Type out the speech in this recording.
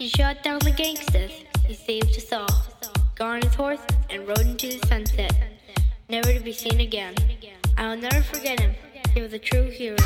He shot down the gangsters, he saved us all, got on his horse and rode into the sunset, never to be seen again. I'll never forget him, he was a true hero.